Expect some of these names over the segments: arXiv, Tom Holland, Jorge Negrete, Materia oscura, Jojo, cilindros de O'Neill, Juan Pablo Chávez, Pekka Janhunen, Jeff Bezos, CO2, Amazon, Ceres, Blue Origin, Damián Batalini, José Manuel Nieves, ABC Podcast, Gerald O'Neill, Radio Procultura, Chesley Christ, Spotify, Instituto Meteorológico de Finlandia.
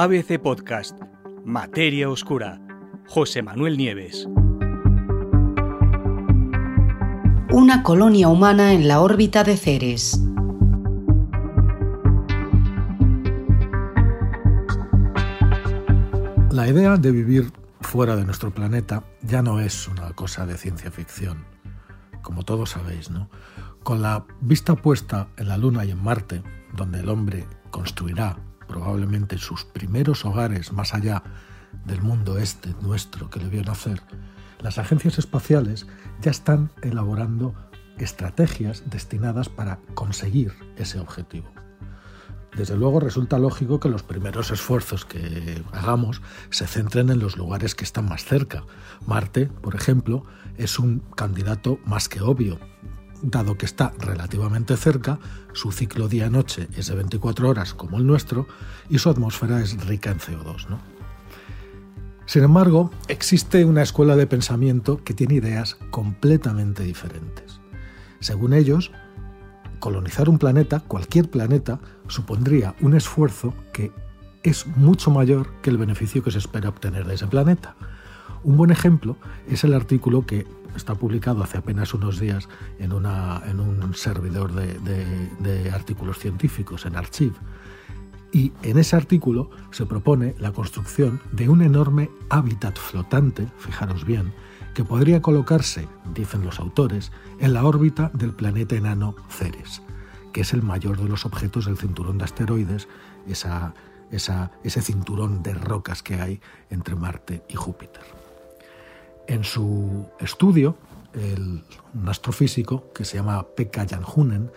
ABC Podcast, Materia oscura, José Manuel Nieves. Una colonia humana en la órbita de Ceres. La idea de vivir fuera de nuestro planeta ya no es una cosa de ciencia ficción, como todos sabéis, ¿no? Con la vista puesta en la Luna y en Marte, donde el hombre construirá probablemente sus primeros hogares más allá del mundo este nuestro que le vio nacer, las agencias espaciales ya están elaborando estrategias destinadas para conseguir ese objetivo. Desde luego resulta lógico que los primeros esfuerzos que hagamos se centren en los lugares que están más cerca. Marte, por ejemplo, es un candidato más que obvio. Dado que está relativamente cerca, su ciclo día-noche es de 24 horas como el nuestro y su atmósfera es rica en CO2, ¿no? Sin embargo, existe una escuela de pensamiento que tiene ideas completamente diferentes. Según ellos, colonizar un planeta, cualquier planeta, supondría un esfuerzo que es mucho mayor que el beneficio que se espera obtener de ese planeta. Un buen ejemplo es el artículo que está publicado hace apenas unos días en un servidor de artículos científicos, en arXiv. Y en ese artículo se propone la construcción de un enorme hábitat flotante, fijaros bien, que podría colocarse, dicen los autores, en la órbita del planeta enano Ceres, que es el mayor de los objetos del cinturón de asteroides, ese cinturón de rocas que hay entre Marte y Júpiter. En su estudio, un astrofísico que se llama Pekka Janhunen,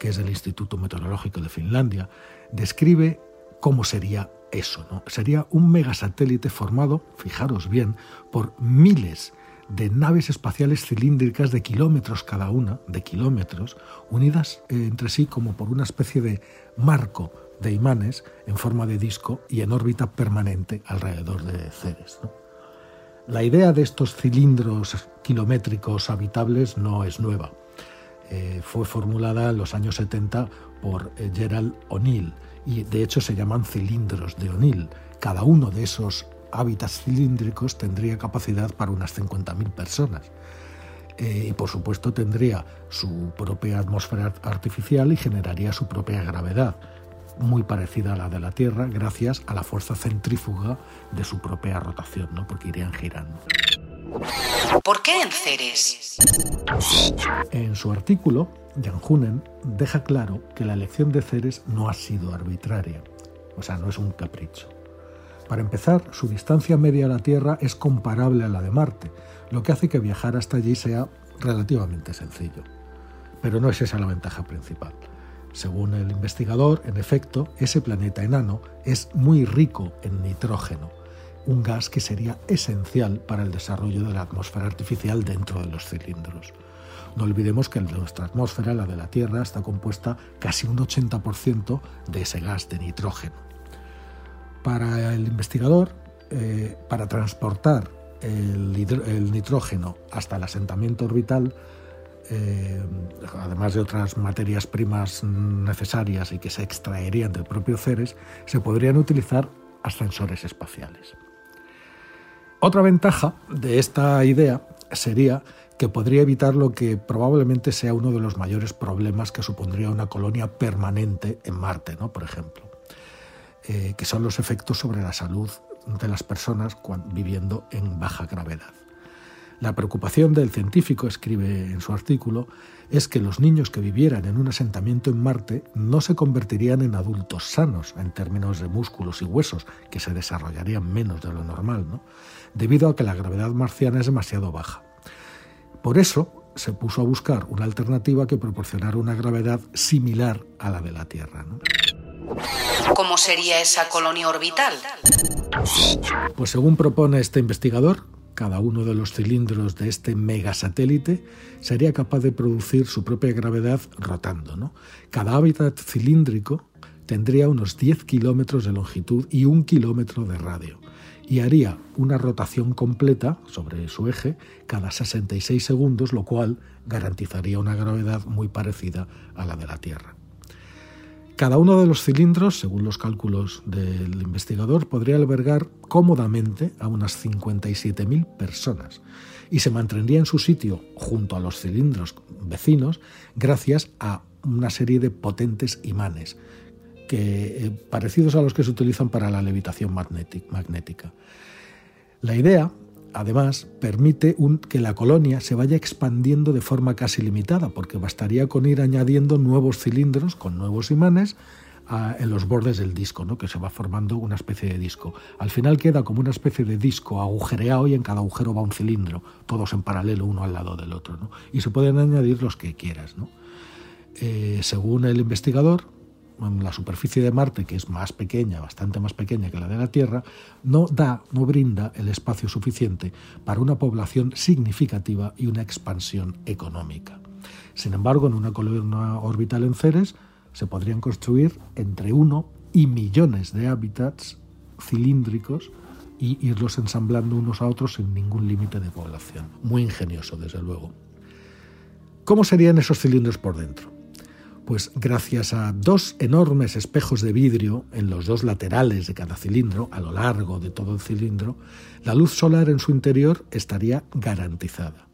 que es del Instituto Meteorológico de Finlandia, describe cómo sería eso, ¿no? Sería un megasatélite formado, fijaros bien, por miles de naves espaciales cilíndricas de kilómetros cada una, unidas entre sí como por una especie de marco de imanes en forma de disco y en órbita permanente alrededor de Ceres, ¿no? La idea de estos cilindros kilométricos habitables no es nueva. Fue formulada en los años 70 por Gerald O'Neill y de hecho se llaman cilindros de O'Neill. Cada uno de esos hábitats cilíndricos tendría capacidad para unas 50.000 personas y por supuesto tendría su propia atmósfera artificial y generaría su propia gravedad, muy parecida a la de la Tierra gracias a la fuerza centrífuga de su propia rotación, ¿no? Porque irían girando. ¿Por qué en Ceres? En su artículo, Janhunen deja claro que la elección de Ceres no ha sido arbitraria, o sea, no es un capricho. Para empezar, su distancia media a la Tierra es comparable a la de Marte, lo que hace que viajar hasta allí sea relativamente sencillo. Pero no es esa la ventaja principal. Según el investigador, en efecto, ese planeta enano es muy rico en nitrógeno, un gas que sería esencial para el desarrollo de la atmósfera artificial dentro de los cilindros. No olvidemos que nuestra atmósfera, la de la Tierra, está compuesta casi un 80% de ese gas de nitrógeno. Para el investigador, para transportar el nitrógeno hasta el asentamiento orbital, además de otras materias primas necesarias y que se extraerían del propio Ceres, se podrían utilizar ascensores espaciales. Otra ventaja de esta idea sería que podría evitar lo que probablemente sea uno de los mayores problemas que supondría una colonia permanente en Marte, ¿no? Por ejemplo, que son los efectos sobre la salud de las personas viviendo en baja gravedad. La preocupación del científico, escribe en su artículo, es que los niños que vivieran en un asentamiento en Marte no se convertirían en adultos sanos en términos de músculos y huesos, que se desarrollarían menos de lo normal, ¿no? Debido a que la gravedad marciana es demasiado baja. Por eso se puso a buscar una alternativa que proporcionara una gravedad similar a la de la Tierra, ¿no? ¿Cómo sería esa colonia orbital? Pues según propone este investigador, cada uno de los cilindros de este megasatélite sería capaz de producir su propia gravedad rotando, ¿no? Cada hábitat cilíndrico tendría unos 10 kilómetros de longitud y 1 kilómetro de radio y haría una rotación completa sobre su eje cada 66 segundos, lo cual garantizaría una gravedad muy parecida a la de la Tierra. Cada uno de los cilindros, según los cálculos del investigador, podría albergar cómodamente a unas 57.000 personas y se mantendría en su sitio junto a los cilindros vecinos gracias a una serie de potentes imanes parecidos a los que se utilizan para la levitación magnética. La idea, además, permite que la colonia se vaya expandiendo de forma casi limitada, porque bastaría con ir añadiendo nuevos cilindros con nuevos imanes en los bordes del disco, ¿no? Que se va formando una especie de disco. Al final queda como una especie de disco agujereado y en cada agujero va un cilindro, todos en paralelo, uno al lado del otro, ¿no? Y se pueden añadir los que quieras, ¿no? Según el investigador, la superficie de Marte, que es más pequeña, bastante más pequeña que la de la Tierra, no brinda el espacio suficiente para una población significativa y una expansión económica. Sin embargo, en una colonia orbital en Ceres se podrían construir entre 1 y millones de hábitats cilíndricos y irlos ensamblando unos a otros sin ningún límite de población. Muy ingenioso, desde luego. ¿Cómo serían esos cilindros por dentro? Pues gracias a 2 enormes espejos de vidrio en los 2 laterales de cada cilindro, a lo largo de todo el cilindro, la luz solar en su interior estaría garantizada.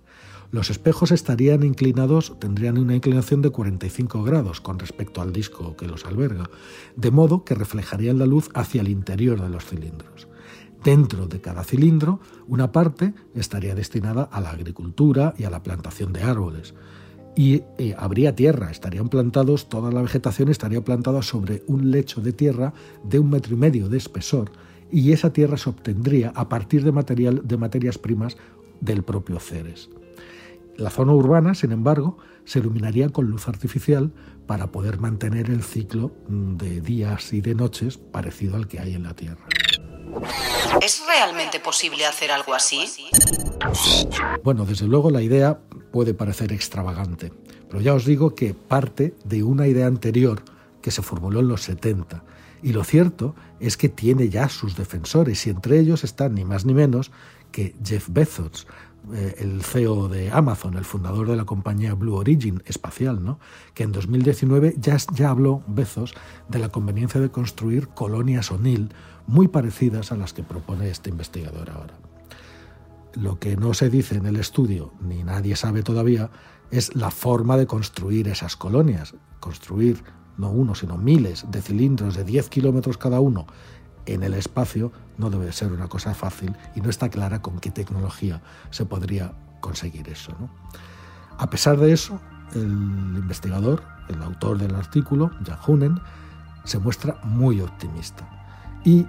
Los espejos estarían inclinados, tendrían una inclinación de 45 grados con respecto al disco que los alberga, de modo que reflejarían la luz hacia el interior de los cilindros. Dentro de cada cilindro, una parte estaría destinada a la agricultura y a la plantación de árboles. Y habría tierra, estarían plantados, toda la vegetación estaría plantada sobre un lecho de tierra de 1,5 metros de espesor, y esa tierra se obtendría a partir de materias primas del propio Ceres. La zona urbana, sin embargo, se iluminaría con luz artificial para poder mantener el ciclo de días y de noches parecido al que hay en la Tierra. ¿Es realmente posible hacer algo así? Bueno, desde luego la idea puede parecer extravagante, pero ya os digo que parte de una idea anterior que se formuló en los 70, y lo cierto es que tiene ya sus defensores, y entre ellos están ni más ni menos que Jeff Bezos, el CEO de Amazon, el fundador de la compañía Blue Origin espacial, ¿no? Que en 2019 ya habló Bezos de la conveniencia de construir colonias O'Neill muy parecidas a las que propone este investigador ahora. Lo que no se dice en el estudio, ni nadie sabe todavía, es la forma de construir esas colonias. Construir no 1, sino miles de cilindros de 10 kilómetros cada uno en el espacio no debe ser una cosa fácil, y no está clara con qué tecnología se podría conseguir eso, ¿no? A pesar de eso, el investigador, el autor del artículo, Janhunen, se muestra muy optimista y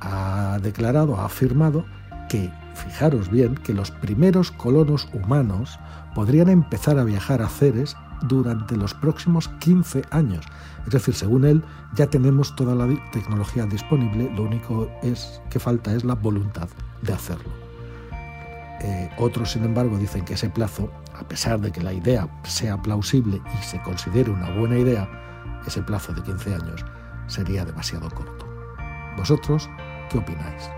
ha afirmado que, fijaros bien, que los primeros colonos humanos podrían empezar a viajar a Ceres durante los próximos 15 años. Es decir, según él, ya tenemos toda la tecnología disponible, lo único que falta es la voluntad de hacerlo. Otros, sin embargo, dicen que ese plazo, a pesar de que la idea sea plausible y se considere una buena idea, ese plazo de 15 años sería demasiado corto. ¿Vosotros qué opináis?